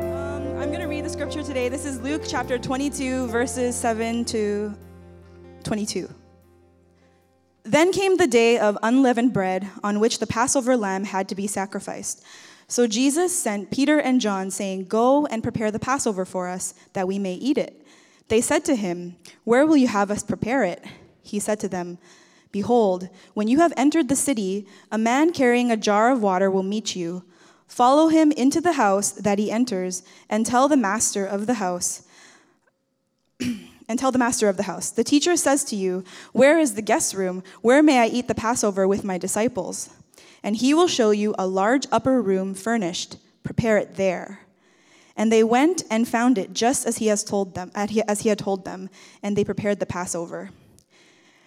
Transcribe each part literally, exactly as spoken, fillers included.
Um, I'm going to read the scripture today. This is Luke chapter twenty-two, verses seven to twenty-two. Then came the day of unleavened bread on which the Passover lamb had to be sacrificed. So Jesus sent Peter and John, saying, "Go and prepare the Passover for us, that we may eat it." They said to him, "Where will you have us prepare it?" He said to them, "Behold, when you have entered the city, a man carrying a jar of water will meet you. Follow him into the house that he enters, and tell the master of the house, And tell the master of the house, 'The teacher says to you, where is the guest room? Where may I eat the Passover with my disciples?' And he will show you a large upper room furnished. Prepare it there." And they went and found it just as he has told them, as he had told them, and they prepared the Passover.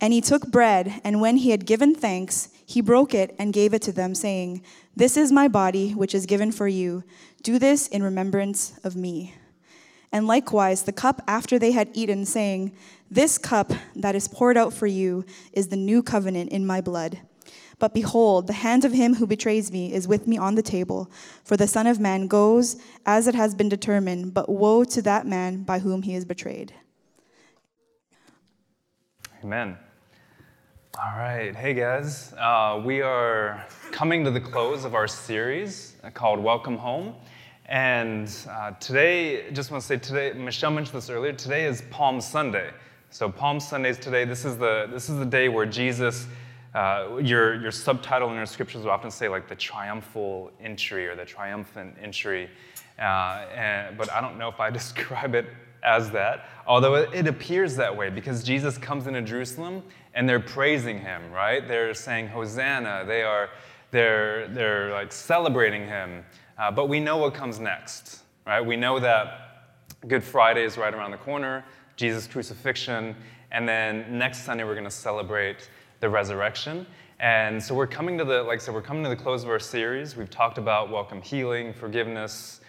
And he took bread, and when he had given thanks, he broke it and gave it to them, saying, "This is my body, which is given for you. Do this in remembrance of me." And likewise, the cup after they had eaten, saying, "This cup that is poured out for you is the new covenant in my blood. But behold, the hand of him who betrays me is with me on the table. For the Son of Man goes as it has been determined, but woe to that man by whom he is betrayed." Amen. All right. Hey, guys. Uh, we are coming to the close of our series called Welcome Home. And uh, today, just want to say today, Michelle mentioned this earlier, today is Palm Sunday. So Palm Sunday is today. This is the this is the day where Jesus, uh, your, your subtitle in your scriptures will often say like the triumphal entry or the triumphant entry. Uh, and, but I don't know if I describe it as that, although it, it appears that way because Jesus comes into Jerusalem and they're praising him, right? They're saying Hosanna. They are, they're, they're like celebrating him. Uh, but we know what comes next, right? We know that Good Friday is right around the corner, Jesus' crucifixion, and then next Sunday we're going to celebrate the resurrection. And so we're coming to the, like I said, we're coming to the close of our series. We've talked about welcome healing, forgiveness,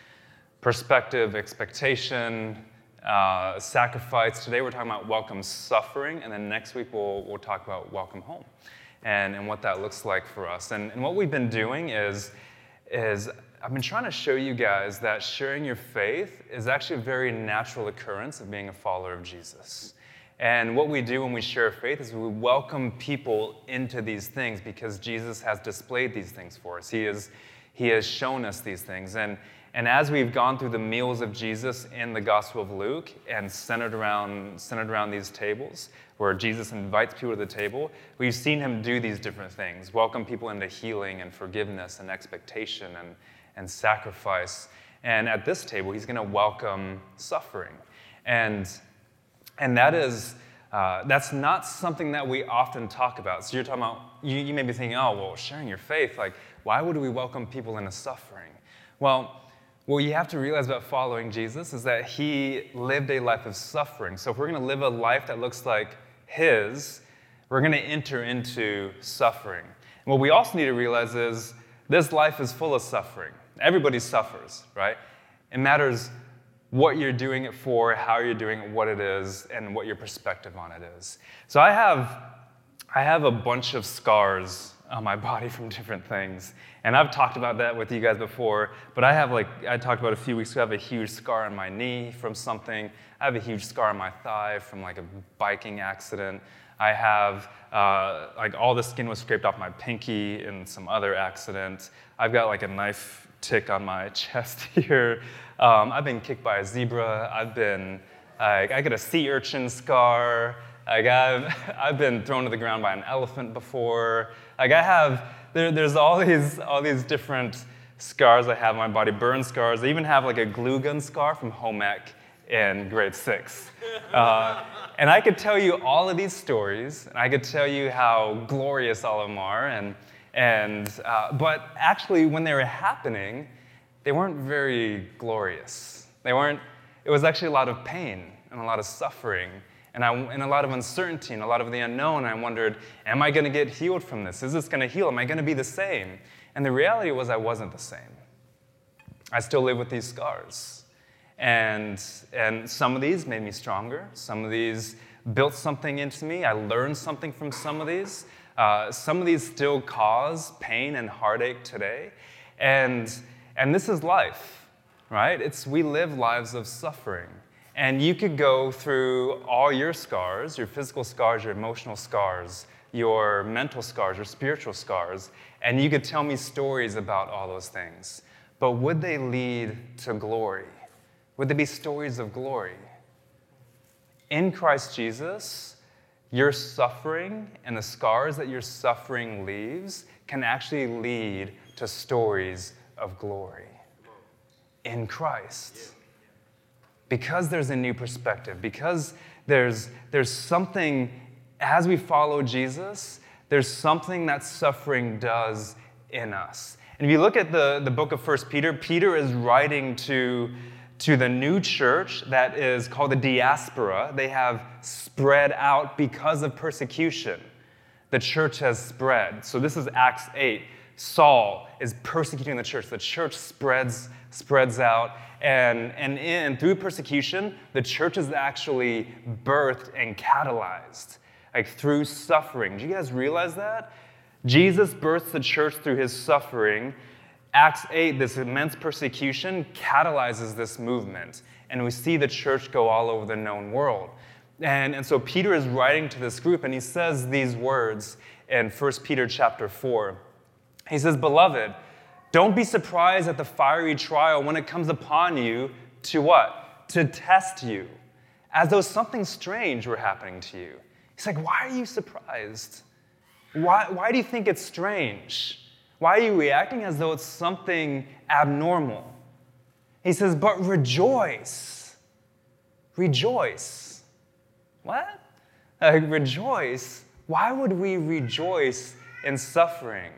perspective, expectation, uh, sacrifice. Today we're talking about welcome suffering, and then next week we'll we'll talk about welcome home, and and what that looks like for us. And and what we've been doing is is I've been trying to show you guys that sharing your faith is actually a very natural occurrence of being a follower of Jesus. And what we do when we share faith is we welcome people into these things because Jesus has displayed these things for us. He is, he has shown us these things. And, and as we've gone through the meals of Jesus in the Gospel of Luke and centered around, centered around these tables where Jesus invites people to the table, we've seen him do these different things, welcome people into healing and forgiveness and expectation and and sacrifice. And at this table, he's going to welcome suffering. And and that is, uh, that's not something that we often talk about. So you're talking about, you, you may be thinking, oh, well, sharing your faith, like, why would we welcome people into suffering? Well, what you have to realize about following Jesus is that he lived a life of suffering. So if we're going to live a life that looks like his, we're going to enter into suffering. And what we also need to realize is this life is full of suffering. Everybody suffers, right? It matters what you're doing it for, how you're doing it, what it is, and what your perspective on it is. So I have I have a bunch of scars on my body from different things. And I've talked about that with you guys before, but I have like, I talked about a few weeks ago, I have a huge scar on my knee from something. I have a huge scar on my thigh from like a biking accident. I have, uh, like, all the skin was scraped off my pinky in some other accident. I've got, like, a knife tick on my chest here. Um, I've been kicked by a zebra. I've been I, I got a sea urchin scar. Like I've, I've been thrown to the ground by an elephant before. Like I have, there, there's all these all these different scars I have on my body, burn scars. I even have like a glue gun scar from home ec in grade six. Uh, and I could tell you all of these stories, and I could tell you how glorious all of them are. And, and, uh, but actually, when they were happening, they weren't very glorious. They weren't, it was actually a lot of pain and a lot of suffering. And, I, and a lot of uncertainty and a lot of the unknown. I wondered, am I going to get healed from this? Is this going to heal? Am I going to be the same? And the reality was I wasn't the same. I still live with these scars. And, and some of these made me stronger. Some of these built something into me. I learned something from some of these. Uh, some of these still cause pain and heartache today. And, and this is life, right? It's, we live lives of suffering. And you could go through all your scars, your physical scars, your emotional scars, your mental scars, your spiritual scars, and you could tell me stories about all those things. But would they lead to glory? Would they be stories of glory? In Christ Jesus, your suffering and the scars that your suffering leaves can actually lead to stories of glory. In Christ. Yeah. Because there's a new perspective, because there's there's something, as we follow Jesus, there's something that suffering does in us. And if you look at the, the book of First Peter, Peter is writing to, to the new church that is called the diaspora. They have spread out because of persecution. The church has spread. So this is Acts eight. Saul is persecuting the church. The church spreads spreads out, and, and in through persecution, the church is actually birthed and catalyzed, like through suffering. Do you guys realize that? Jesus births the church through his suffering. Acts eight, this immense persecution, catalyzes this movement, and we see the church go all over the known world. And, and so Peter is writing to this group, and he says these words in First Peter chapter four. He says, "Beloved, don't be surprised at the fiery trial when it comes upon you to what? To test you, as though something strange were happening to you." He's like, why are you surprised? Why, why do you think it's strange? Why are you reacting as though it's something abnormal? He says, but rejoice. Rejoice. What? Like, rejoice? Why would we rejoice in suffering?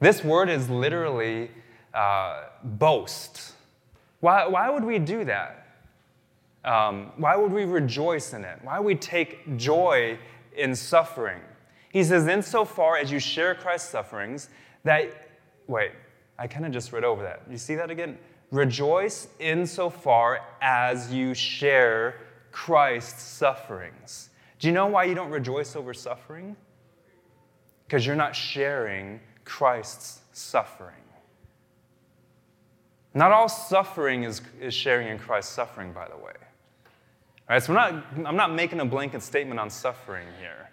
This word is literally uh, boast. Why, why would we do that? Um, why would we rejoice in it? Why would we take joy in suffering? He says, insofar as you share Christ's sufferings, that, wait, I kind of just read over that. You see that again? Rejoice insofar as you share Christ's sufferings. Do you know why you don't rejoice over suffering? Because you're not sharing Christ's suffering. Not all suffering is, is sharing in Christ's suffering, by the way. All right, so we're not, I'm not making a blanket statement on suffering here.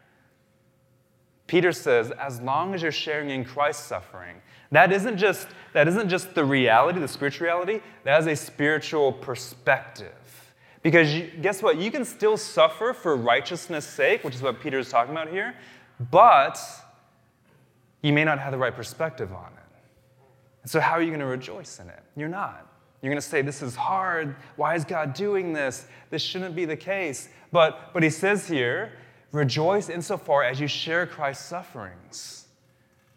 Peter says, as long as you're sharing in Christ's suffering, that isn't just, that isn't just the reality, the spiritual reality, that is a spiritual perspective. Because you, guess what? You can still suffer for righteousness' sake, which is what Peter is talking about here, but you may not have the right perspective on it. So how are you going to rejoice in it? You're not. You're going to say, this is hard. Why is God doing this? This shouldn't be the case. But, but he says here, rejoice insofar as you share Christ's sufferings.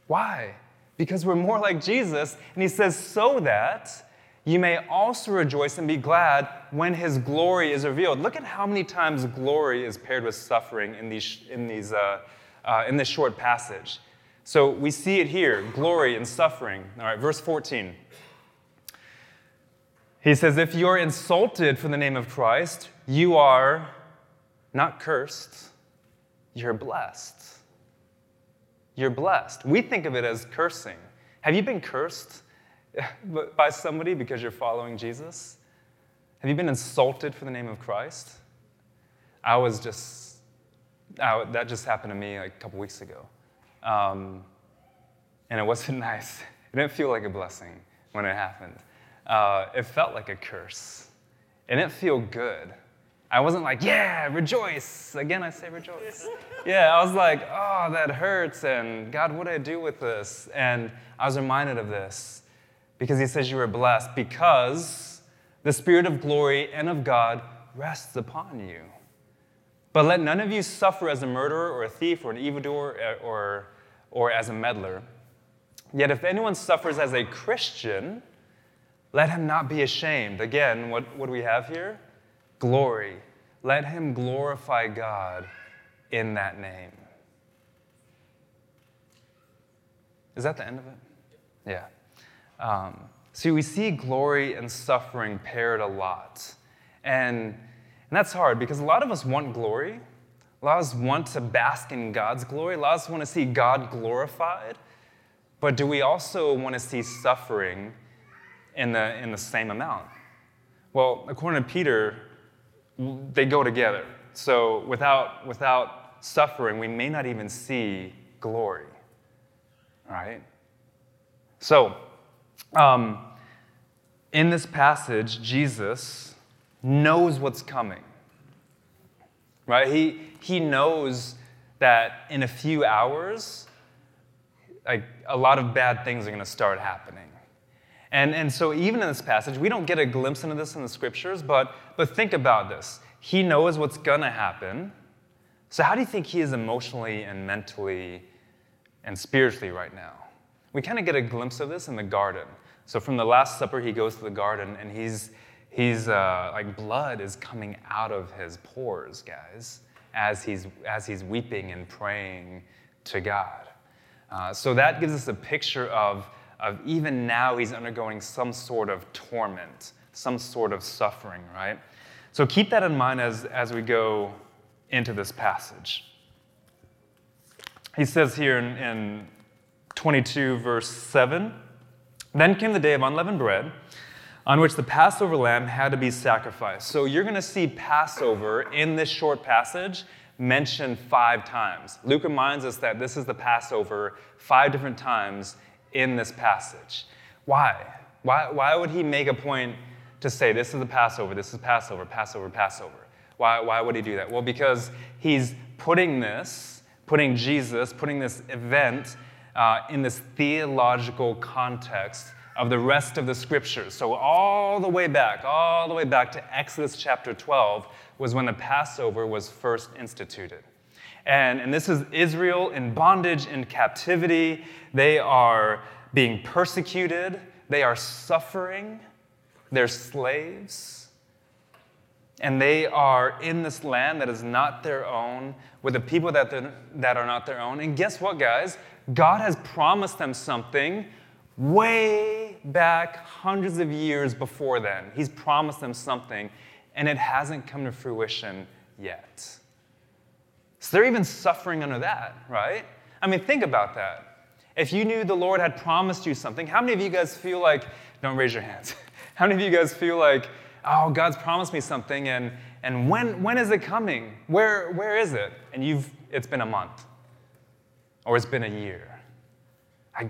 Why? Because we're more like Jesus. And he says, so that you may also rejoice and be glad when his glory is revealed. Look at how many times glory is paired with suffering in, these, in, these, uh, uh, in this short passage. So we see it here, glory and suffering. All right, verse fourteen. He says, if you're insulted for the name of Christ, you are not cursed, you're blessed. You're blessed. We think of it as cursing. Have you been cursed by somebody because you're following Jesus? Have you been insulted for the name of Christ? I was just, I, that just happened to me like a couple weeks ago. Um, and it wasn't nice. It didn't feel like a blessing when it happened. Uh, it felt like a curse. It didn't feel good. I wasn't like, yeah, rejoice. Again, I say rejoice. Yeah, I was like, oh, that hurts, and God, what do I do with this? And I was reminded of this because he says you were blessed because the Spirit of glory and of God rests upon you. But let none of you suffer as a murderer or a thief or an evildoer or, or as a meddler. Yet if anyone suffers as a Christian, let him not be ashamed. Again, what, what do we have here? Glory. Let him glorify God in that name. Is that the end of it? Yeah. Um, so we see glory and suffering paired a lot. And, and that's hard because a lot of us want glory. A lot of us want to bask in God's glory. A lot of us want to see God glorified. But do we also want to see suffering in the, in the same amount? Well, according to Peter, they go together. So without, without suffering, we may not even see glory, right? So um, in this passage, Jesus knows what's coming, right? He, he knows that in a few hours, like a lot of bad things are going to start happening. And, and so even in this passage, we don't get a glimpse into this in the scriptures, but, but think about this. He knows what's going to happen. So how do you think he is emotionally and mentally and spiritually right now? We kind of get a glimpse of this in the garden. So from the Last Supper, he goes to the garden, and he's, he's uh, like blood is coming out of his pores, guys, as he's, as he's weeping and praying to God. Uh, so that gives us a picture of of even now he's undergoing some sort of torment, some sort of suffering, right? So keep that in mind as, as we go into this passage. He says here in, in twenty-two, verse seven, then came the day of unleavened bread, on which the Passover lamb had to be sacrificed. So you're going to see Passover in this short passage mentioned five times. Luke reminds us that this is the Passover five different times in this passage. Why? Why why would he make a point to say this is the Passover, this is Passover, Passover, Passover? Why why would he do that? Well, because he's putting this, putting Jesus, putting this event uh, in this theological context of the rest of the scriptures. So all the way back, all the way back to Exodus chapter twelve was when the Passover was first instituted. And, and this is Israel in bondage, in captivity. They are being persecuted. They are suffering. They're slaves. And they are in this land that is not their own, with the people that, that are not their own. And guess what, guys? God has promised them something way back hundreds of years before then. He's promised them something, and it hasn't come to fruition yet. So they're even suffering under that, right? I mean, think about that. If you knew the Lord had promised you something, how many of you guys feel like, don't raise your hands, how many of you guys feel like, oh, God's promised me something, and, and when when is it coming? Where where is it? And you've it's been a month, or it's been a year.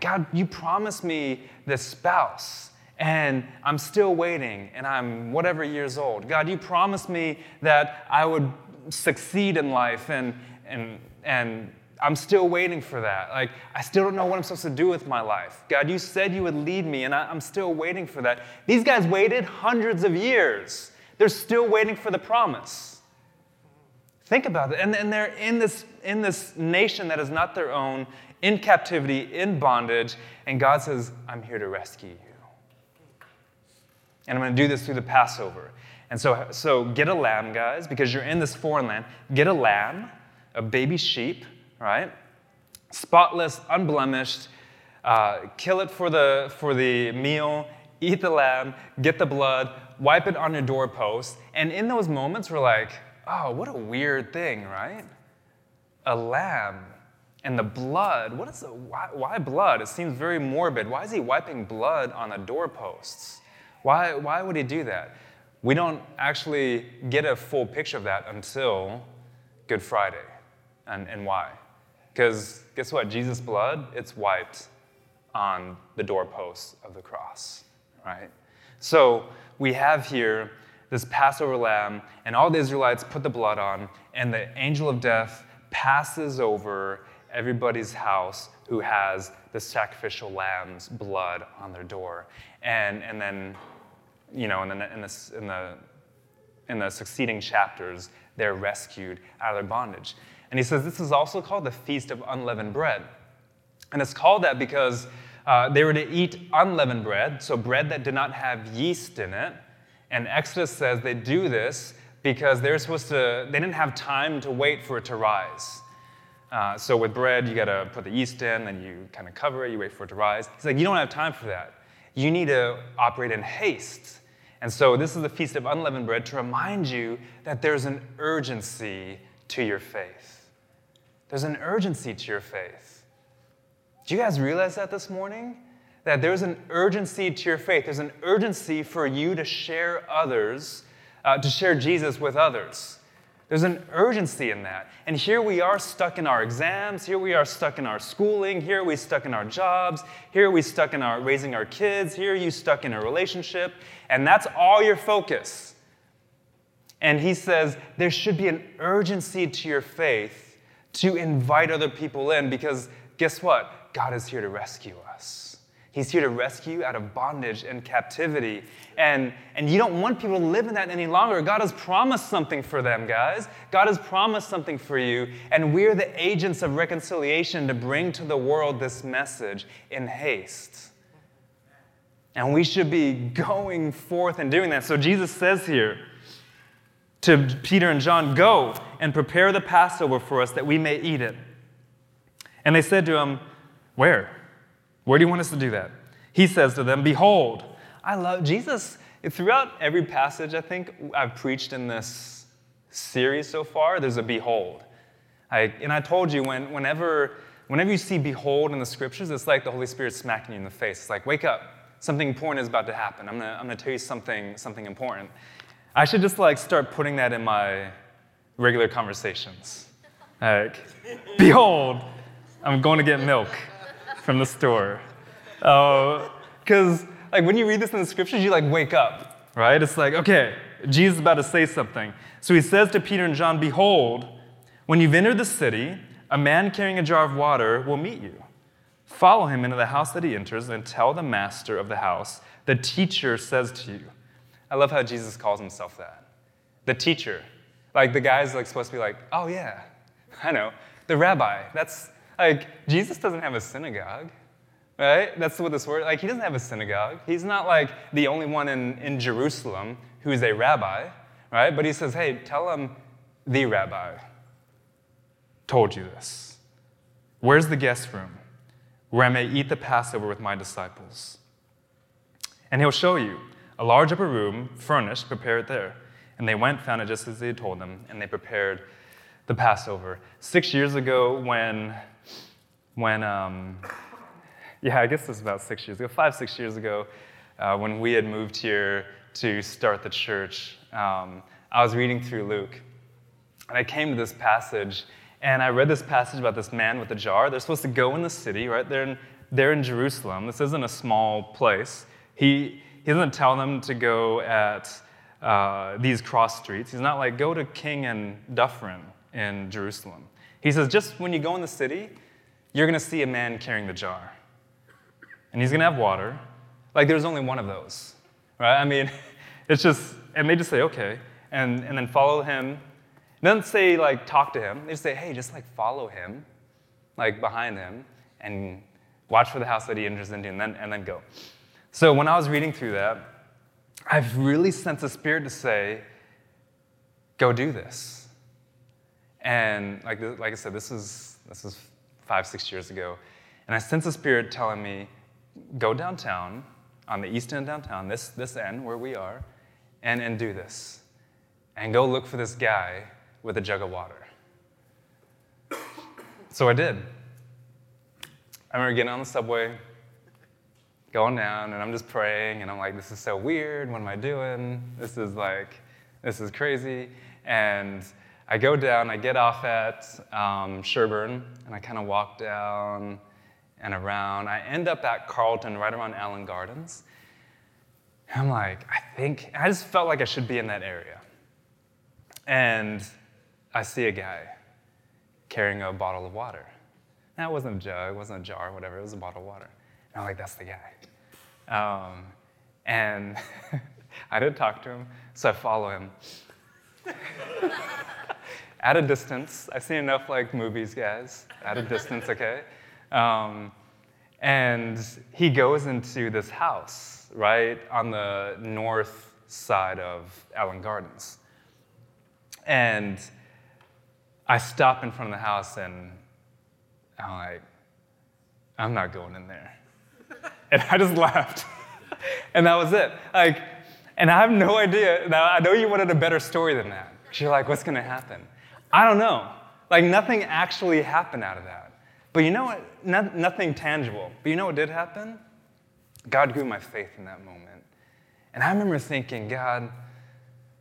God, you promised me this spouse, and I'm still waiting, and I'm whatever years old. God, you promised me that I would succeed in life, and and and I'm still waiting for that. Like, I still don't know what I'm supposed to do with my life. God, you said you would lead me, and I, I'm still waiting for that. These guys waited hundreds of years. They're still waiting for the promise. Think about it. And, and they're in this in this nation that is not their own, in captivity, in bondage, and God says, I'm here to rescue you. And I'm going to do this through the Passover. And so, so get a lamb, guys, because you're in this foreign land. Get a lamb, a baby sheep, right? Spotless, unblemished. Uh, kill it for the for the meal. Eat the lamb. Get the blood. Wipe it on your doorpost. And in those moments, we're like, oh, what a weird thing, right? A lamb and the blood. What is the why, why blood? It seems very morbid. Why is he wiping blood on the doorposts? Why why would he do that? We don't actually get a full picture of that until Good Friday. And, and why? Because guess what? Jesus' blood, it's wiped on the doorposts of the cross, right? So we have here this Passover lamb, and all the Israelites put the blood on, and the angel of death passes over everybody's house who has the sacrificial lamb's blood on their door. And and then, you know, in the in the in the, in the succeeding chapters, they're rescued out of their bondage. And he says this is also called the Feast of Unleavened Bread. And it's called that because uh, they were to eat unleavened bread, so bread that did not have yeast in it. And Exodus says they do this because they're supposed to, they didn't have time to wait for it to rise. Uh, so with bread, you got to put the yeast in, then you kind of cover it, you wait for it to rise. He's like, you don't have time for that. You need to operate in haste. And so this is the Feast of Unleavened Bread to remind you that there's an urgency to your faith. There's an urgency to your faith. Do you guys realize that this morning? That there's an urgency to your faith. There's an urgency for you to share others, uh, to share Jesus with others. There's an urgency in that. And here we are stuck in our exams. Here we are stuck in our schooling. Here we stuck in our jobs. Here we stuck in our raising our kids. Here you stuck in a relationship. And that's all your focus. And he says there should be an urgency to your faith to invite other people in, because guess what? God is here to rescue us. He's here to rescue out of bondage and captivity. And, and you don't want people to live in that any longer. God has promised something for them, guys. God has promised something for you. And we're the agents of reconciliation to bring to the world this message in haste. And we should be going forth and doing that. So Jesus says here to Peter and John, "Go and prepare the Passover for us that we may eat it." And they said to him, "Where? Where do you want us to do that?" He says to them, "Behold," I love Jesus. Throughout every passage, I think, I've preached in this series so far, there's a behold. I, and I told you, when, whenever, whenever you see behold in the scriptures, it's like the Holy Spirit smacking you in the face. It's like, wake up. Something important is about to happen. I'm gonna, I'm gonna tell you something, something important. I should just like start putting that in my regular conversations. Like, behold, I'm going to get milk from the store. Because uh, like when you read this in the scriptures, you like wake up, right? It's like, okay, Jesus is about to say something. So he says to Peter and John, "Behold, when you've entered the city, a man carrying a jar of water will meet you. Follow him into the house that he enters and tell the master of the house, 'The teacher says to you.'" I love how Jesus calls himself that. The teacher. Like the guy's like supposed to be like, oh yeah, I know. The rabbi. That's Like, Jesus doesn't have a synagogue, right? That's what this word, like, he doesn't have a synagogue. He's not, like, the only one in, in Jerusalem who's a rabbi, right? But he says, hey, tell him the rabbi told you this. "Where's the guest room where I may eat the Passover with my disciples? And he'll show you a large upper room, furnished, prepare it there." And they went, found it just as he had told them, and they prepared the Passover. Six years ago when... When, um, yeah, I guess it was about six years ago, five, six years ago, uh, when we had moved here to start the church, um, I was reading through Luke, and I came to this passage, and I read this passage about this man with a jar. They're supposed to go in the city, right? They're in, they're in Jerusalem. This isn't a small place. He, he doesn't tell them to go at uh, these cross streets. He's not like, go to King and Dufferin in Jerusalem. He says, just when you go in the city, you're going to see a man carrying the jar. And he's going to have water. Like, there's only one of those, right? I mean, it's just, and they just say, okay, and, and then follow him. It doesn't say, like, talk to him. They just say, hey, just, like, follow him, like, behind him, and watch for the house that he enters into, and then, and then go. So when I was reading through that, I've really sensed the Spirit to say, go do this. And, like, like I said, this is, this is, five, six years ago, and I sense the Spirit telling me, go downtown, on the east end of downtown, this this end where we are, and, and do this. And go look for this guy with a jug of water. So I did. I remember getting on the subway, going down, and I'm just praying, and I'm like, this is so weird, what am I doing? This is like, this is crazy. And I go down, I get off at um, Sherbourne, and I kind of walk down and around. I end up at Carlton, right around Allen Gardens. And I'm like, I think, I just felt like I should be in that area. And I see a guy carrying a bottle of water. Now, it wasn't a jug, it wasn't a jar, whatever, it was a bottle of water. And I'm like, that's the guy. Um, and I didn't talk to him, so I follow him. At a distance. I've seen enough, like, movies, guys. At a distance, okay? Um, and he goes into this house, right, on the north side of Allen Gardens. And I stop in front of the house, and I'm like, I'm not going in there. And I just laughed. And that was it. Like, and I have no idea. Now, I know you wanted a better story than that. You're like, what's going to happen? I don't know. Like, nothing actually happened out of that. But you know what? No, nothing tangible. But you know what did happen? God grew my faith in that moment. And I remember thinking, God,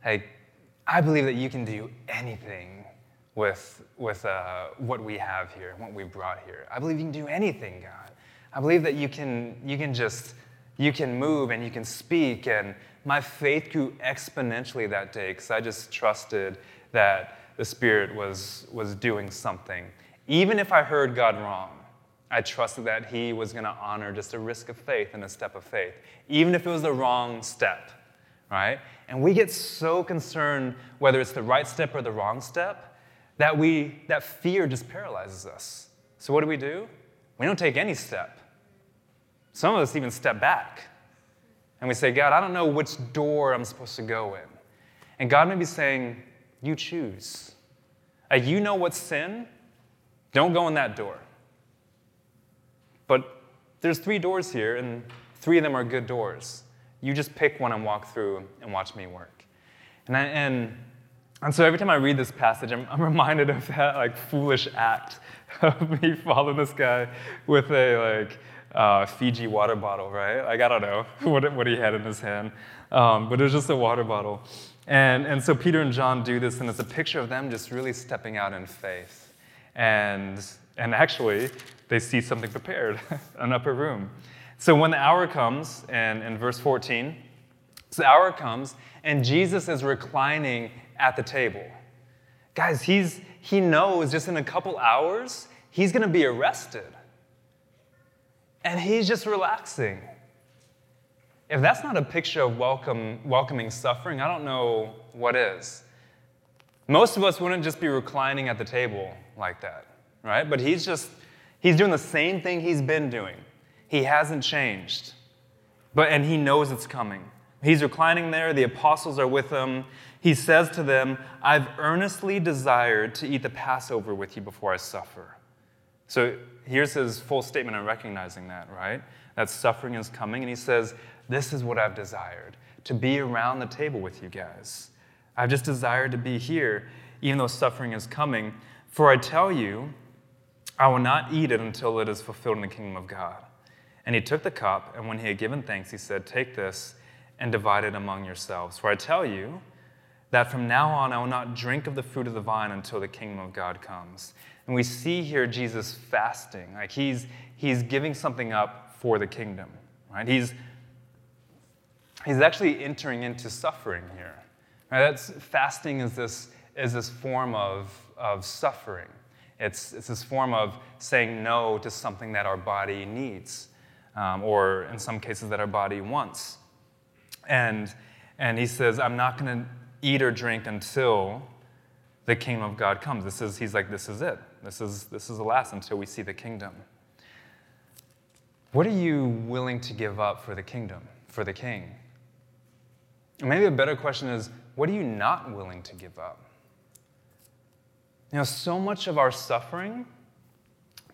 like, I believe that you can do anything with, with uh, what we have here, what we brought here. I believe you can do anything, God. I believe that you can, you can just, you can move and you can speak. And my faith grew exponentially that day because I just trusted that the Spirit was, was doing something. Even if I heard God wrong, I trusted that he was going to honor just a risk of faith and a step of faith, even if it was the wrong step, right? And we get so concerned whether it's the right step or the wrong step that we that fear just paralyzes us. So what do we do? We don't take any step. Some of us even step back. And we say, God, I don't know which door I'm supposed to go in. And God may be saying, you choose. Like, you know what's sin? Don't go in that door. But there's three doors here, and three of them are good doors. You just pick one and walk through and watch me work. And I, and, and so every time I read this passage, I'm, I'm reminded of that, like, foolish act of me following this guy with a, like, Uh, Fiji water bottle, right? Like, I don't know what, what he had in his hand, um, but it was just a water bottle. And and so Peter and John do this, and it's a picture of them just really stepping out in faith. And and actually, they see something prepared, an upper room. So when the hour comes, and in verse fourteen, so the hour comes, and Jesus is reclining at the table. Guys, he's he knows just in a couple hours, he's going to be arrested. And he's just relaxing. If that's not a picture of welcome, welcoming suffering, I don't know what is. Most of us wouldn't just be reclining at the table like that, right? But he's just, he's doing the same thing he's been doing. He hasn't changed. But, and he knows it's coming. He's reclining there. The apostles are with him. He says to them, I've earnestly desired to eat the Passover with you before I suffer. So here's his full statement on recognizing that, right? That suffering is coming, and he says, this is what I've desired, to be around the table with you guys. I've just desired to be here, even though suffering is coming. For I tell you, I will not eat it until it is fulfilled in the kingdom of God. And he took the cup, and when he had given thanks, he said, take this and divide it among yourselves. For I tell you that from now on I will not drink of the fruit of the vine until the kingdom of God comes. And we see here Jesus fasting, like he's he's giving something up for the kingdom, right? He's he's actually entering into suffering here. Right? That's fasting is this is this form of of suffering. It's it's this form of saying no to something that our body needs, um, or in some cases that our body wants. And and he says, I'm not going to eat or drink until the kingdom of God comes. This is he's like, this is it. This is this is the last until we see the kingdom. What are you willing to give up for the kingdom, for the king? Maybe a better question is, what are you not willing to give up? You know, so much of our suffering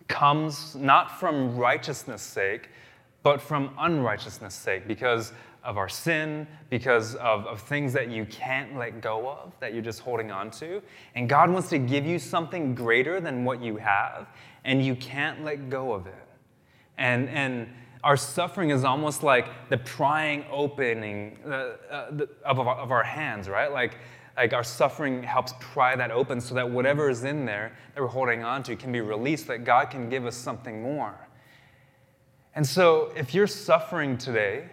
comes not from righteousness' sake, but from unrighteousness' sake, because of our sin, because of, of things that you can't let go of, that you're just holding on to. And God wants to give you something greater than what you have, and you can't let go of it. And, and our suffering is almost like the prying opening uh, uh, of, of, of our hands, right? Like, like our suffering helps pry that open so that whatever is in there that we're holding on to can be released, that God can give us something more. And so if you're suffering today,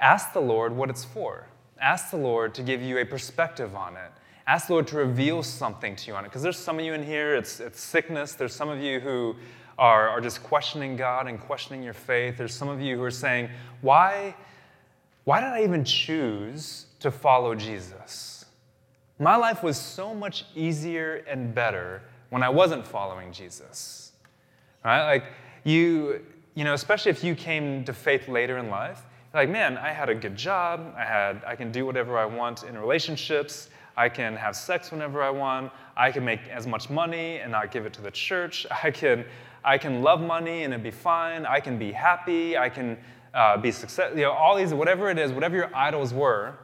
Ask the Lord what it's for. Ask the Lord to give you a perspective on it. Ask the Lord to reveal something to you on it. Because there's some of you in here, it's it's sickness. There's some of you who are, are just questioning God and questioning your faith. There's some of you who are saying, why, why did I even choose to follow Jesus? My life was so much easier and better when I wasn't following Jesus. Right? Like you, you know, especially if you came to faith later in life, like, man, I had a good job, I had I can do whatever I want in relationships. I can have sex whenever I want. I can make as much money and not give it to the church. I can, I can love money and it'd be fine. I can be happy. I can uh, be successful. You know, all these, whatever it is, whatever your idols were,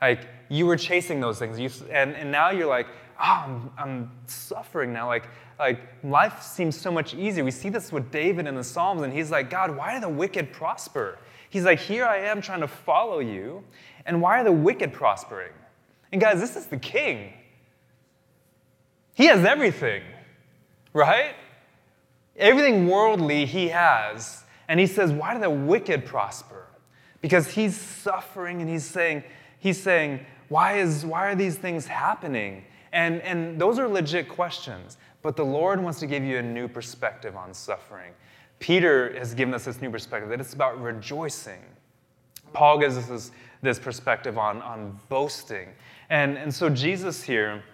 like you were chasing those things. You and, and now you're like, oh, I'm, I'm suffering now. Like, like life seems so much easier. We see this with David in the Psalms, and he's like, God, why do the wicked prosper? He's like, here I am trying to follow you, and why are the wicked prospering? And guys, this is the King. He has everything, right? Everything worldly he has. And he says, why do the wicked prosper? Because he's suffering and he's saying, he's saying, why is why are these things happening? And and those are legit questions. But the Lord wants to give you a new perspective on suffering. Peter has given us this new perspective that it's about rejoicing. Paul gives us this, this perspective on, on boasting. And, and so Jesus here,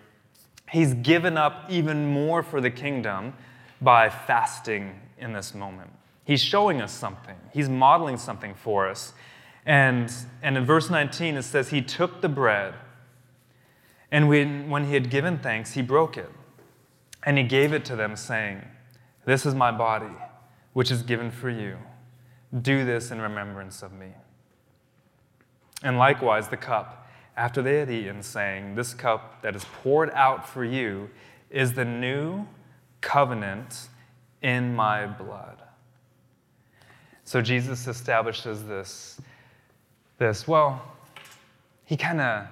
he's given up even more for the kingdom by fasting in this moment. He's showing us something. He's modeling something for us. And, and in verse nineteen, it says, he took the bread, and when, when he had given thanks, he broke it. And he gave it to them, saying, this is my body, which is given for you. Do this in remembrance of me. And likewise the cup, after they had eaten, saying, this cup that is poured out for you is the new covenant in my blood. So Jesus establishes this, this well, he kind of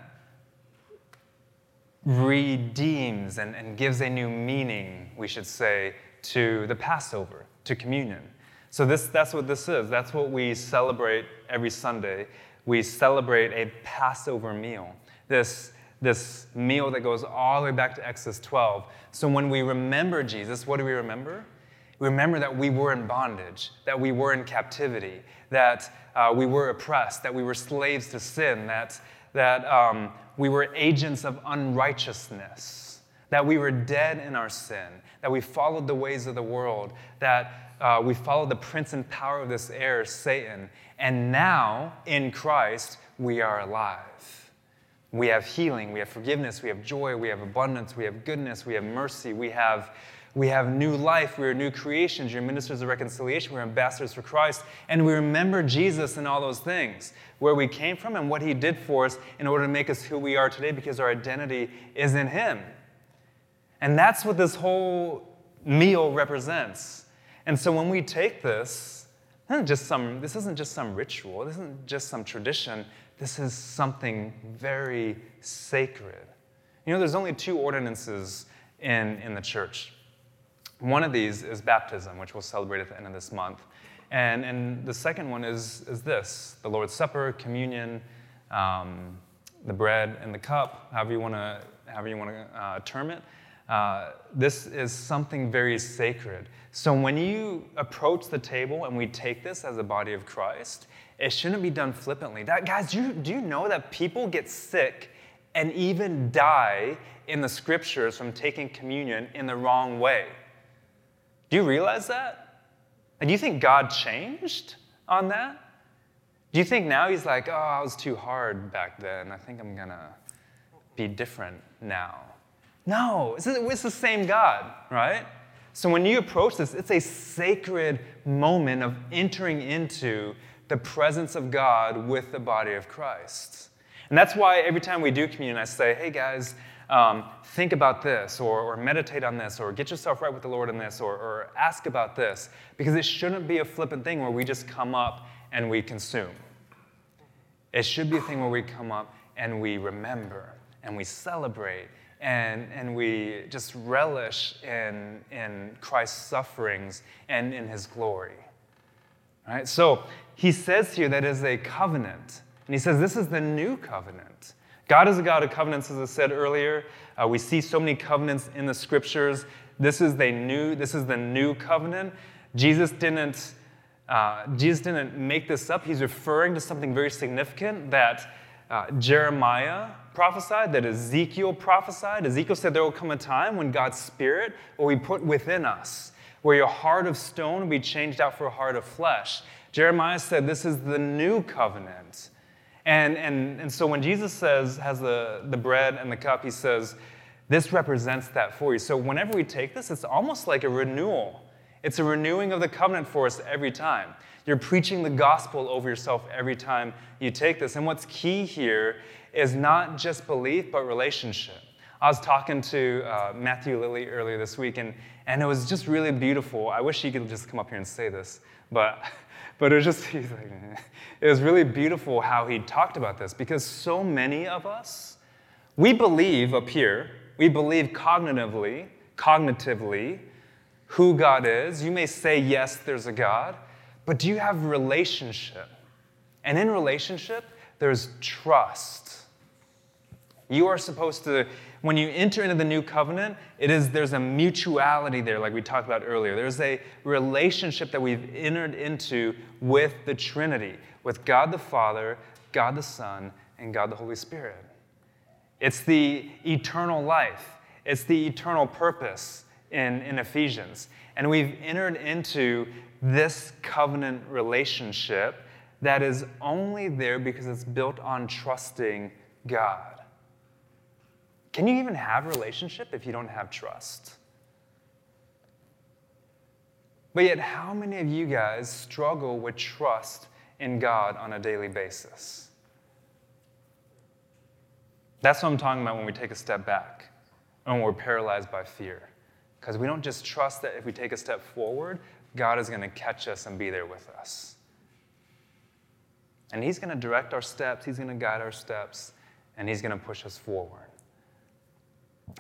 redeems and, and gives a new meaning, we should say, to the Passover, to communion. So this that's what this is. That's what we celebrate every Sunday. We celebrate a Passover meal, this, this meal that goes all the way back to Exodus twelve. So when we remember Jesus, what do we remember? We remember that we were in bondage, that we were in captivity, that uh, we were oppressed, that we were slaves to sin, that, that um, we were agents of unrighteousness, that we were dead in our sin, that we followed the ways of the world, that Uh, we follow the prince and power of this air, Satan, and now, in Christ, we are alive. We have healing, we have forgiveness, we have joy, we have abundance, we have goodness, we have mercy, we have, we have new life, we are new creations, you're ministers of reconciliation, we're ambassadors for Christ, and we remember Jesus and all those things, where we came from and what he did for us in order to make us who we are today, because our identity is in him. And that's what this whole meal represents. And so when we take this, this isn't just some, this isn't just some ritual, this isn't just some tradition, this is something very sacred. You know, there's only two ordinances in, in the church. One of these is baptism, which we'll celebrate at the end of this month. And, and the second one is, is this, the Lord's Supper, communion, um, the bread and the cup, however you want to however you want to uh, term it. Uh, this is something very sacred. So when you approach the table and we take this as a body of Christ, it shouldn't be done flippantly. That, guys, do you, do you know that people get sick and even die in the scriptures from taking communion in the wrong way? Do you realize that? And do you think God changed on that? Do you think now he's like, oh, I was too hard back then. I think I'm going to be different now. No, it's the same God, right? So when you approach this, it's a sacred moment of entering into the presence of God with the body of Christ. And that's why every time we do communion, I say, hey guys, um, think about this, or, or meditate on this, or get yourself right with the Lord in this, or, or ask about this, because it shouldn't be a flippant thing where we just come up and we consume. It should be a thing where we come up and we remember, and we celebrate, And, and we just relish in, in Christ's sufferings and in his glory. All right? So he says here that is a covenant. And he says this is the new covenant. God is a God of covenants, as I said earlier. Uh, we see so many covenants in the Scriptures. This is the new, this is the new covenant. Jesus didn't, uh, Jesus didn't make this up. He's referring to something very significant that uh, Jeremiah prophesied, that Ezekiel prophesied. Ezekiel said there will come a time when God's Spirit will be put within us, where your heart of stone will be changed out for a heart of flesh. Jeremiah said this is the new covenant. And, and, and so when Jesus says, has the, the bread and the cup, he says, this represents that for you. So whenever we take this, it's almost like a renewal. It's a renewing of the covenant for us every time. You're preaching the gospel over yourself every time you take this. And what's key here is not just belief, but relationship. I was talking to uh, Matthew Lilly earlier this week, and, and it was just really beautiful. I wish he could just come up here and say this, but... But it was just, he's like, it was really beautiful how he talked about this, because so many of us, we believe up here, we believe cognitively, cognitively, who God is. You may say, yes, there's a God, but do you have relationship? And in relationship, there's trust. You are supposed to, when you enter into the new covenant, it is there's a mutuality there, like we talked about earlier. There's a relationship that we've entered into with the Trinity, with God the Father, God the Son, and God the Holy Spirit. It's the eternal life. It's the eternal purpose in, in Ephesians. And we've entered into this covenant relationship that is only there because it's built on trusting God. Can you even have a relationship if you don't have trust? But yet, how many of you guys struggle with trust in God on a daily basis? That's what I'm talking about when we take a step back and when we're paralyzed by fear. Because we don't just trust that if we take a step forward, God is going to catch us and be there with us. And he's going to direct our steps, he's going to guide our steps, and he's going to push us forward.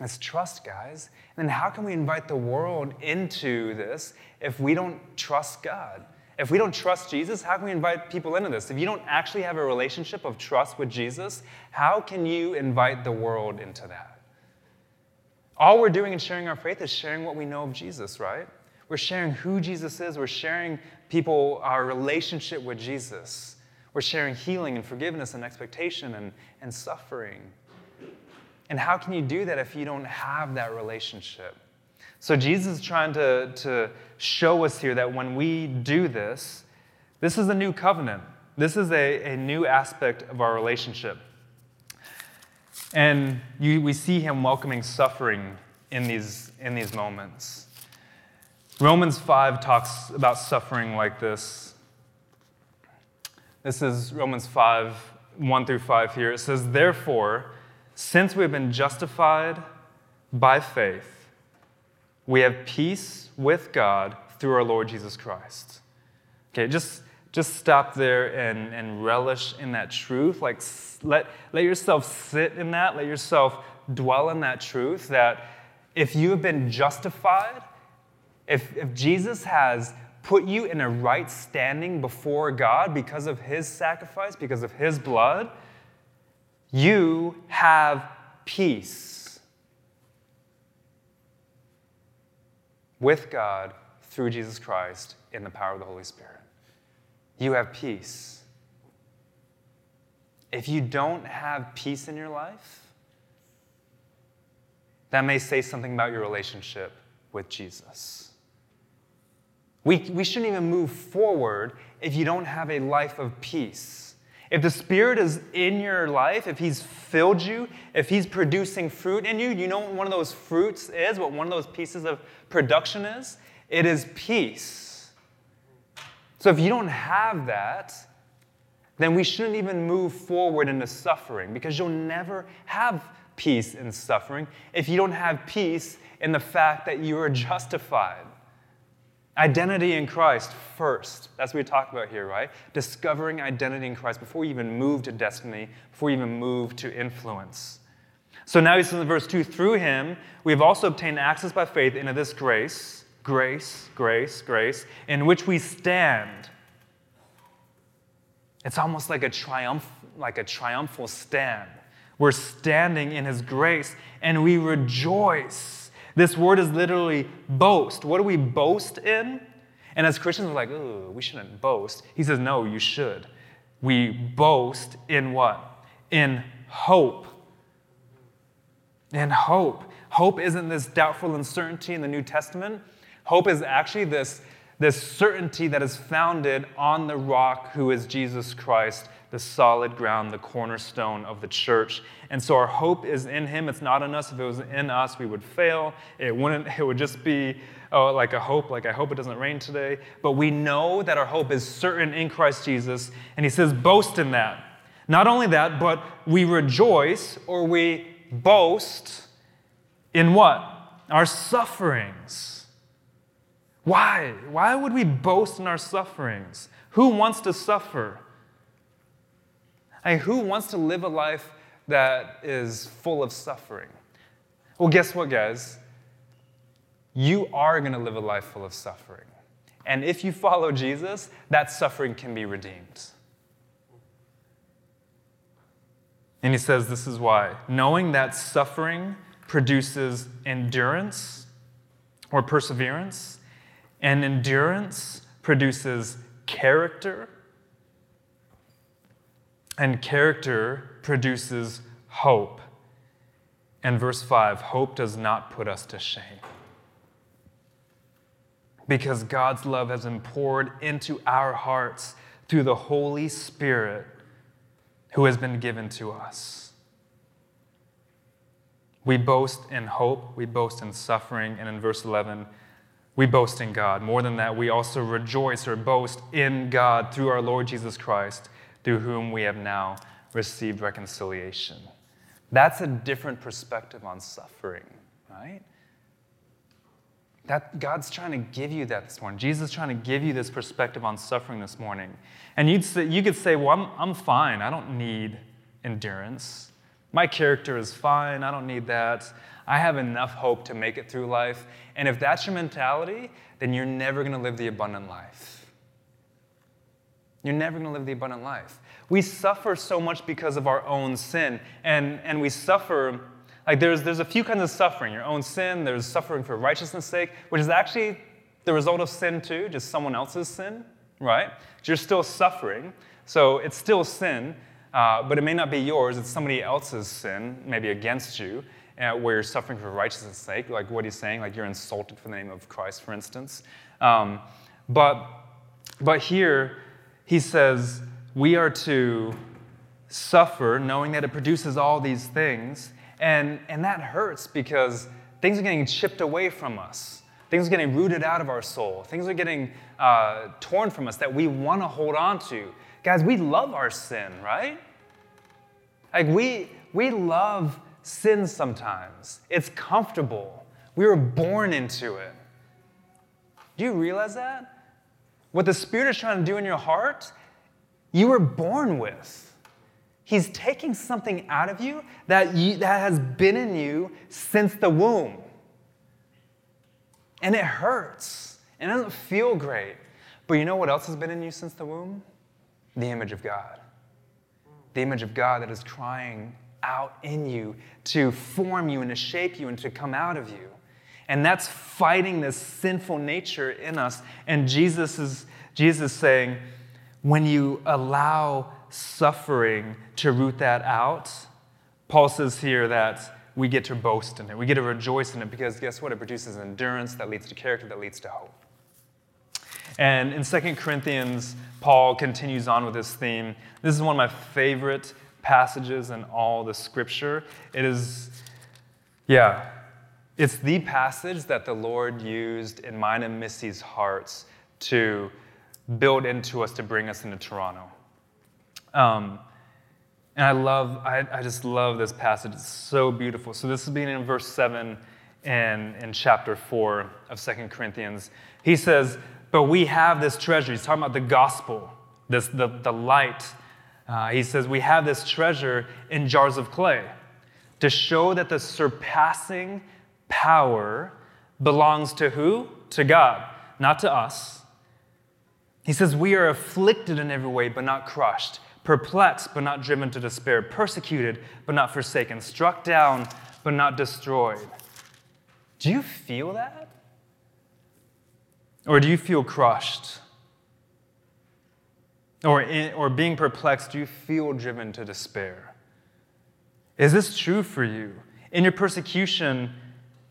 It's trust, guys. And then how can we invite the world into this if we don't trust God? If we don't trust Jesus, how can we invite people into this? If you don't actually have a relationship of trust with Jesus, how can you invite the world into that? All we're doing in sharing our faith is sharing what we know of Jesus, right? We're sharing who Jesus is. We're sharing people our relationship with Jesus. We're sharing healing and forgiveness and expectation and, and suffering. And how can you do that if you don't have that relationship? So Jesus is trying to, to show us here that when we do this, this is a new covenant. This is a, a new aspect of our relationship. And you, we see him welcoming suffering in these, in these moments. Romans five talks about suffering like this. This is Romans five, one through five here. It says, therefore, since we have been justified by faith, we have peace with God through our Lord Jesus Christ. Okay, just, just stop there and, and relish in that truth. Like, let, let yourself sit in that. Let yourself dwell in that truth that if you have been justified, if, if Jesus has put you in a right standing before God because of his sacrifice, because of his blood, you have peace with God through Jesus Christ in the power of the Holy Spirit. You have peace. If you don't have peace in your life, that may say something about your relationship with Jesus. We, we shouldn't even move forward if you don't have a life of peace. If the Spirit is in your life, if he's filled you, if he's producing fruit in you, you know what one of those fruits is, what one of those pieces of production is? It is peace. So if you don't have that, then we shouldn't even move forward into suffering, because you'll never have peace in suffering if you don't have peace in the fact that you are justified. Identity in Christ first. That's what we talk about here, right? Discovering identity in Christ before you even move to destiny, before you even move to influence. So now he says in verse two, through him we have also obtained access by faith into this grace, grace, grace, grace, in which we stand. It's almost like a triumph, like a triumphal stand. We're standing in his grace, and we rejoice. This word is literally boast. What do we boast in? And as Christians, we're like, ooh, we shouldn't boast. He says, no, you should. We boast in what? In hope. In hope. Hope isn't this doubtful uncertainty in the New Testament. Hope is actually this, this certainty that is founded on the rock who is Jesus Christ, the solid ground, the cornerstone of the church. And so our hope is in him. It's not in us. If it was in us, we would fail. It wouldn't, it would just be oh, like a hope, like I hope it doesn't rain today. But we know that our hope is certain in Christ Jesus. And he says, boast in that. Not only that, but we rejoice or we boast in what? Our sufferings. Why? Why would we boast in our sufferings? Who wants to suffer? I mean, who wants to live a life that is full of suffering? Well, guess what, guys? You are going to live a life full of suffering. And if you follow Jesus, that suffering can be redeemed. And he says this is why. Knowing that suffering produces endurance or perseverance, and endurance produces character, and character produces hope. And verse five, hope does not put us to shame, because God's love has been poured into our hearts through the Holy Spirit who has been given to us. We boast in hope, we boast in suffering, and in verse eleven, we boast in God. More than that, we also rejoice or boast in God through our Lord Jesus Christ, through whom we have now received reconciliation. That's a different perspective on suffering, right? That God's trying to give you that this morning. Jesus is trying to give you this perspective on suffering this morning. And you'd say, you could say, well, I'm, I'm fine. I don't need endurance. My character is fine. I don't need that. I have enough hope to make it through life. And if that's your mentality, then you're never going to live the abundant life. You're never going to live the abundant life. We suffer so much because of our own sin. And, and we suffer... Like there's there's a few kinds of suffering, your own sin, there's suffering for righteousness' sake, which is actually the result of sin too, just someone else's sin, right? But you're still suffering, so it's still sin, uh, but it may not be yours, it's somebody else's sin, maybe against you, uh, where you're suffering for righteousness' sake, like what he's saying, like you're insulted for the name of Christ, for instance. Um, but but here, he says, we are to suffer, knowing that it produces all these things. And, and that hurts because things are getting chipped away from us. Things are getting rooted out of our soul. Things are getting uh, torn from us that we want to hold on to. Guys, we love our sin, right? Like we, we love sin sometimes. It's comfortable. We were born into it. Do you realize that? What the Spirit is trying to do in your heart, you were born with. He's taking something out of you that, you that has been in you since the womb. And it hurts. And it doesn't feel great. But you know what else has been in you since the womb? The image of God. The image of God that is crying out in you to form you and to shape you and to come out of you. And that's fighting this sinful nature in us. And Jesus is Jesus saying, when you allow suffering to root that out, Paul says here that we get to boast in it. We get to rejoice in it because guess what? It produces endurance that leads to character, that leads to hope. And in Second Corinthians, Paul continues on with this theme. This is one of my favorite passages in all the scripture. It is, yeah, it's the passage that the Lord used in mine and Missy's hearts to build into us, to bring us into Toronto. Um, and I love, I, I just love this passage. It's so beautiful. So this is beginning in verse seven and in chapter four of Second Corinthians. He says, but we have this treasure. He's talking about the gospel, this the, the light. Uh, he says, we have this treasure in jars of clay to show that the surpassing power belongs to who? To God, not to us. He says, we are afflicted in every way, but not crushed, perplexed, but not driven to despair, persecuted, but not forsaken, struck down, but not destroyed. Do you feel that? Or do you feel crushed? Or, in, or being perplexed, do you feel driven to despair? Is this true for you? In your persecution,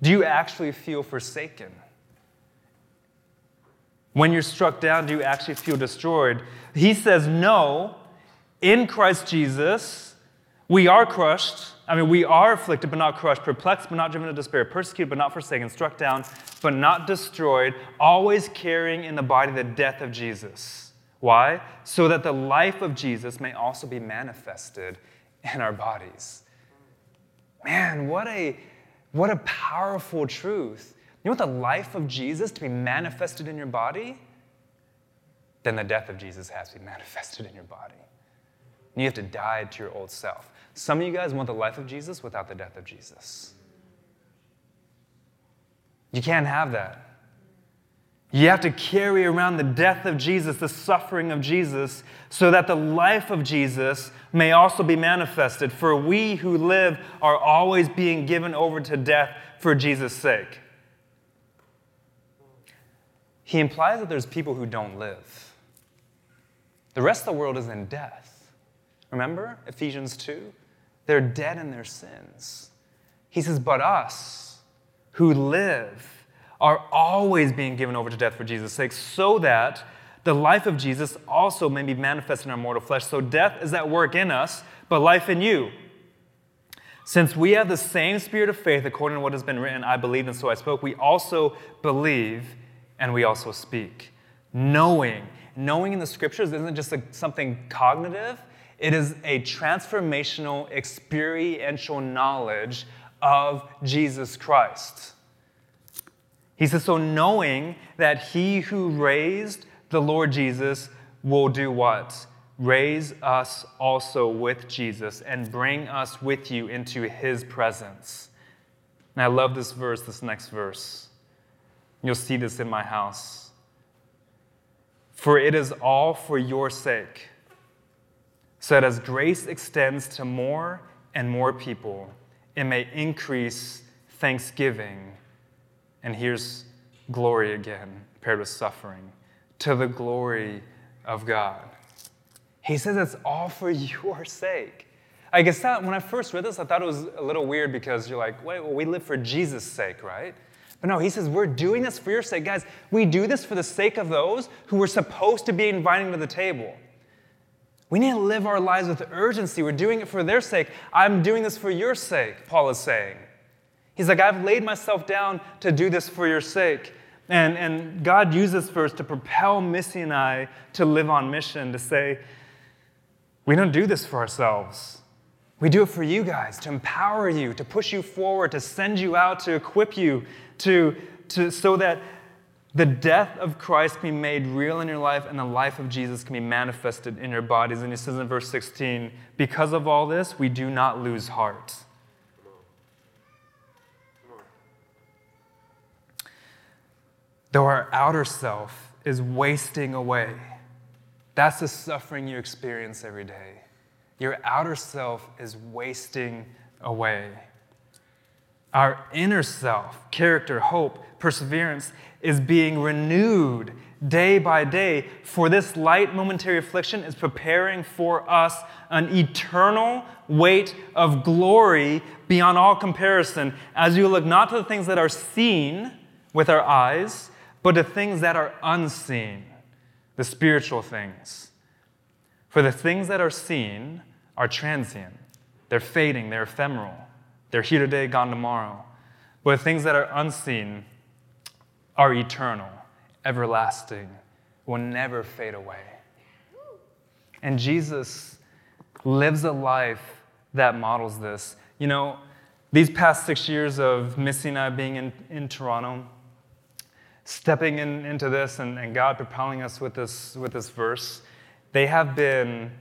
do you actually feel forsaken? When you're struck down, do you actually feel destroyed? He says, no, in Christ Jesus, we are crushed. I mean, we are afflicted but not crushed, perplexed but not driven to despair, persecuted but not forsaken, struck down but not destroyed, always carrying in the body the death of Jesus. Why? So that the life of Jesus may also be manifested in our bodies. Man, what a, what a powerful truth. You want the life of Jesus to be manifested in your body? Then the death of Jesus has to be manifested in your body. You have to die to your old self. Some of you guys want the life of Jesus without the death of Jesus. You can't have that. You have to carry around the death of Jesus, the suffering of Jesus, so that the life of Jesus may also be manifested. For we who live are always being given over to death for Jesus' sake. He implies that there's people who don't live. The rest of the world is in death. Remember Ephesians two? They're dead in their sins. He says, but us who live are always being given over to death for Jesus' sake, so that the life of Jesus also may be manifest in our mortal flesh. So death is at work in us, but life in you. Since we have the same spirit of faith, according to what has been written, I believed and so I spoke, we also believe and we also speak. Knowing. Knowing in the scriptures isn't just a, something cognitive. It is a transformational, experiential knowledge of Jesus Christ. He says, so knowing that he who raised the Lord Jesus will do what? Raise us also with Jesus and bring us with you into his presence. And I love this verse, this next verse. You'll see this in my house. For it is all for your sake, so that as grace extends to more and more people, it may increase thanksgiving. And here's glory again, paired with suffering, to the glory of God. He says it's all for your sake. I guess that when I first read this, I thought it was a little weird because you're like, wait, well, we live for Jesus' sake, right? But no, he says, we're doing this for your sake. Guys, we do this for the sake of those who we're supposed to be inviting to the table. We need to live our lives with urgency. We're doing it for their sake. I'm doing this for your sake, Paul is saying. He's like, I've laid myself down to do this for your sake. And, and God used this verse to propel Missy and I to live on mission, to say, we don't do this for ourselves. We do it for you guys, to empower you, to push you forward, to send you out, to equip you, to, to so that the death of Christ can be made real in your life and the life of Jesus can be manifested in your bodies. And he says in verse sixteen, because of all this, we do not lose heart. Though our outer self is wasting away, that's the suffering you experience every day. Your outer self is wasting away. Our inner self, character, hope, perseverance, is being renewed day by day, for this light momentary affliction is preparing for us an eternal weight of glory beyond all comparison, as you look not to the things that are seen with our eyes, but to things that are unseen, the spiritual things. For the things that are seen are transient. They're fading. They're ephemeral. They're here today, gone tomorrow. But the things that are unseen are eternal, everlasting, will never fade away. And Jesus lives a life that models this. You know, these past six years of Missy and I being in, in Toronto, stepping in, into this and, and God propelling us with this, with this verse, they have been,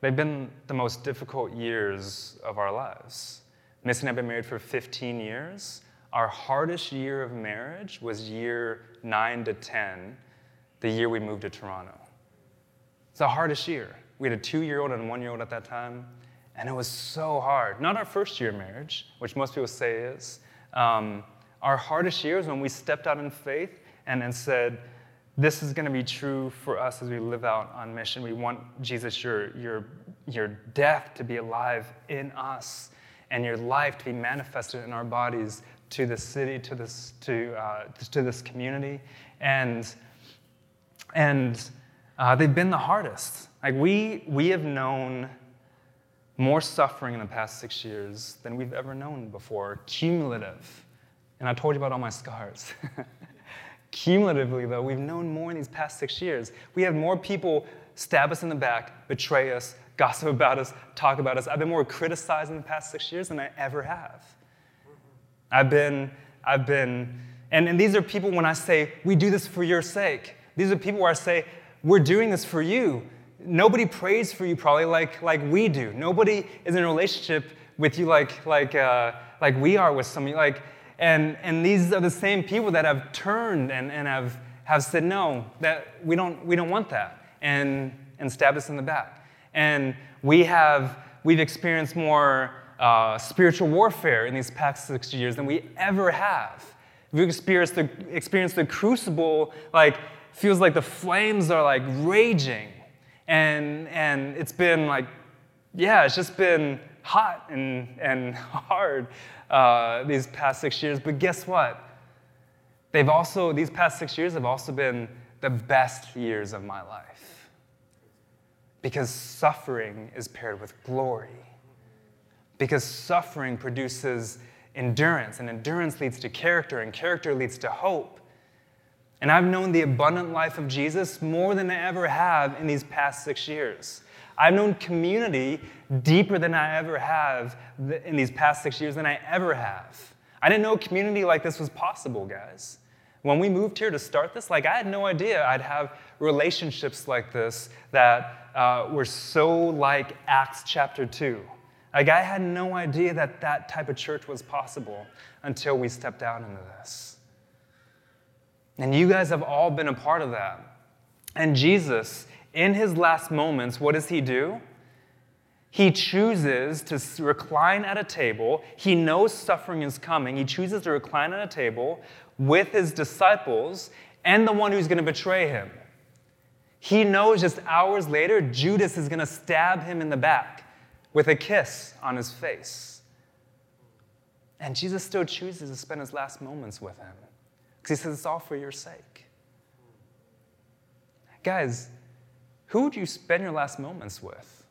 they've been the most difficult years of our lives. Missy and I have been married for fifteen years. our hardest year of marriage was year nine to ten, the year we moved to Toronto. It's the hardest year. We had a two-year-old and a one-year-old at that time, and it was so hard. Not our first year of marriage, which most people say is. Um, our hardest year is when we stepped out in faith and, and said, this is going to be true for us as we live out on mission. We want, Jesus, your, your, your death to be alive in us and your life to be manifested in our bodies to the city, to this, to, uh, to this community. And, and uh, they've been the hardest. Like we, we have known more suffering in the past six years than we've ever known before, cumulative. And I told you about all my scars. Cumulatively, though, we've known more in these past six years. We have more people stab us in the back, betray us, gossip about us, talk about us. I've been more criticized in the past six years than I ever have. I've been, I've been, and, and these are people when I say, we do this for your sake. These are people where I say, we're doing this for you. Nobody prays for you probably like like we do. Nobody is in a relationship with you like like uh, like we are with somebody. Like, and and these are the same people that have turned and, and have, have said no, that we don't we don't want that, and and stabbed us in the back. And we have we've experienced more uh, spiritual warfare in these past six years than we ever have. We've experienced the experienced the crucible. Like feels like the flames are like raging. And and it's been like, yeah, it's just been hot and, and hard uh, these past six years. But guess what? They've also, these past six years have also been the best years of my life. Because suffering is paired with glory. Because suffering produces endurance, and endurance leads to character, and character leads to hope. And I've known the abundant life of Jesus more than I ever have in these past six years. I've known community deeper than I ever have in these past six years than I ever have. I didn't know community like this was possible, guys. When we moved here to start this, like I had no idea I'd have relationships like this that uh, were so like Acts chapter two. Like I had no idea that that type of church was possible until we stepped out into this. And you guys have all been a part of that. And Jesus, in his last moments, what does he do? He chooses to recline at a table. He knows suffering is coming. He chooses to recline at a table with his disciples and the one who's going to betray him. He knows just hours later, Judas is going to stab him in the back with a kiss on his face. And Jesus still chooses to spend his last moments with him. Because he says, it's all for your sake. Guys, who would you spend your last moments with?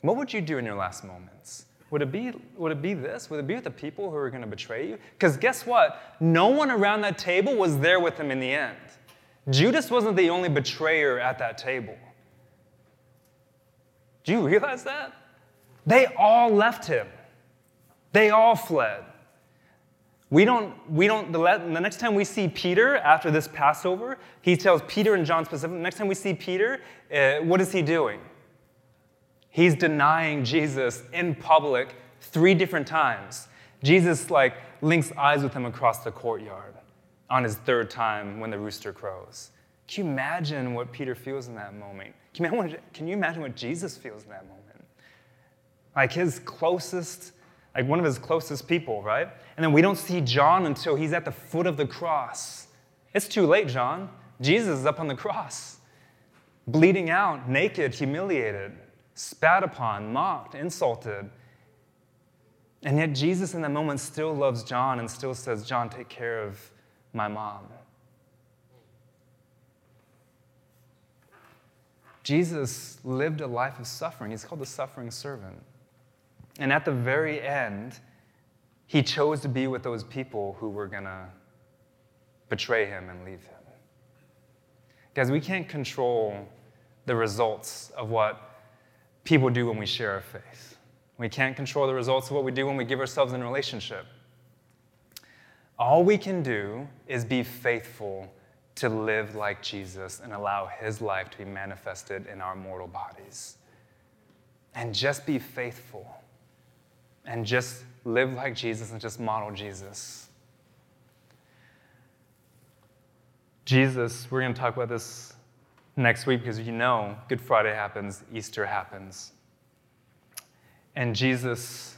What would you do in your last moments? Would it be, would it be this? Would it be with the people who are going to betray you? Because guess what? No one around that table was there with him in the end. Judas wasn't the only betrayer at that table. Do you realize that? They all left him. They all fled. We don't, we don't, the, the next time we see Peter after this Passover, he tells Peter and John specifically, the next time we see Peter, uh, what is he doing? He's denying Jesus in public three different times. Jesus, like, links eyes with him across the courtyard on his third time when the rooster crows. Can you imagine what Peter feels in that moment? Can you imagine, can you imagine what Jesus feels in that moment? Like, his closest Like one of his closest people, right? And then we don't see John until he's at the foot of the cross. It's too late, John. Jesus is up on the cross, bleeding out, naked, humiliated, spat upon, mocked, insulted. And yet Jesus in that moment still loves John and still says, John, take care of my mom. Jesus lived a life of suffering. He's called the suffering servant. And at the very end, he chose to be with those people who were going to betray him and leave him. Guys, we can't control the results of what people do when we share our faith. We can't control the results of what we do when we give ourselves in a relationship. All we can do is be faithful to live like Jesus and allow his life to be manifested in our mortal bodies. And just be faithful. and just live like Jesus and just model Jesus. Jesus, we're going to talk about this next week because you know Good Friday happens, Easter happens. And Jesus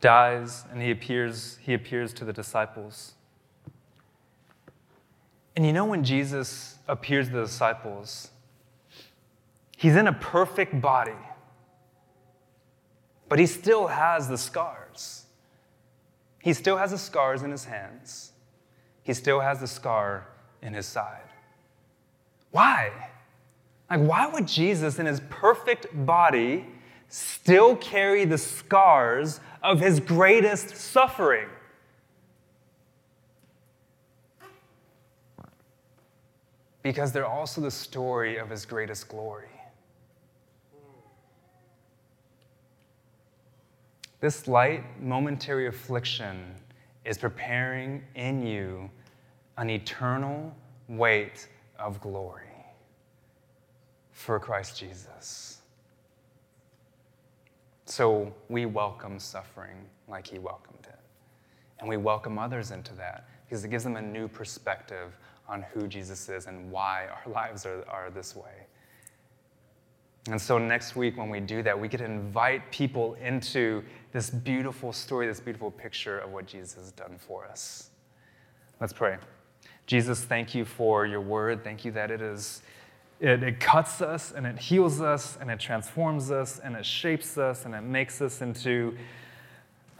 dies and he appears, he appears to the disciples. And you know when Jesus appears to the disciples, he's in a perfect body, but he still has the scars. He still has the scars in his hands. He still has the scar in his side. Why? Like, why would Jesus in his perfect body still carry the scars of his greatest suffering? Because they're also the story of his greatest glory. This light, momentary affliction is preparing in you an eternal weight of glory for Christ Jesus. So we welcome suffering like he welcomed it. And we welcome others into that because it gives them a new perspective on who Jesus is and why our lives are, are this way. And so next week when we do that, we get to invite people into this beautiful story, this beautiful picture of what Jesus has done for us. Let's pray. Jesus, thank you for your word. Thank you that it is, it, it cuts us and it heals us and it transforms us and it shapes us and it makes us into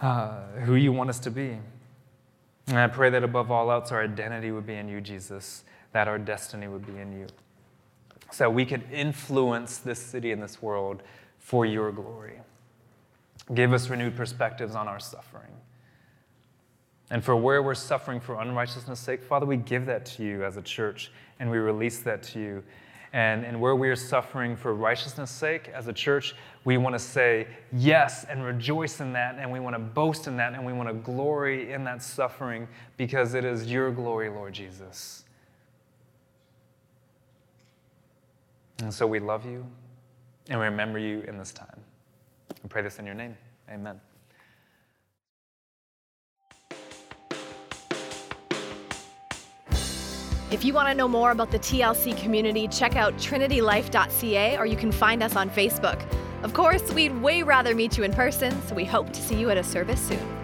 uh, who you want us to be. And I pray that above all else, our identity would be in you, Jesus, that our destiny would be in you, so we could influence this city and this world for your glory. Give us renewed perspectives on our suffering. And for where we're suffering for unrighteousness' sake, Father, we give that to you as a church, and we release that to you. And, and where we are suffering for righteousness' sake as a church, we want to say yes and rejoice in that, and we want to boast in that, and we want to glory in that suffering because it is your glory, Lord Jesus. And so we love you and we remember you in this time. We pray this in your name. Amen. If you want to know more about the T L C community, check out trinity life dot c a or you can find us on Facebook. Of course, we'd way rather meet you in person, so we hope to see you at a service soon.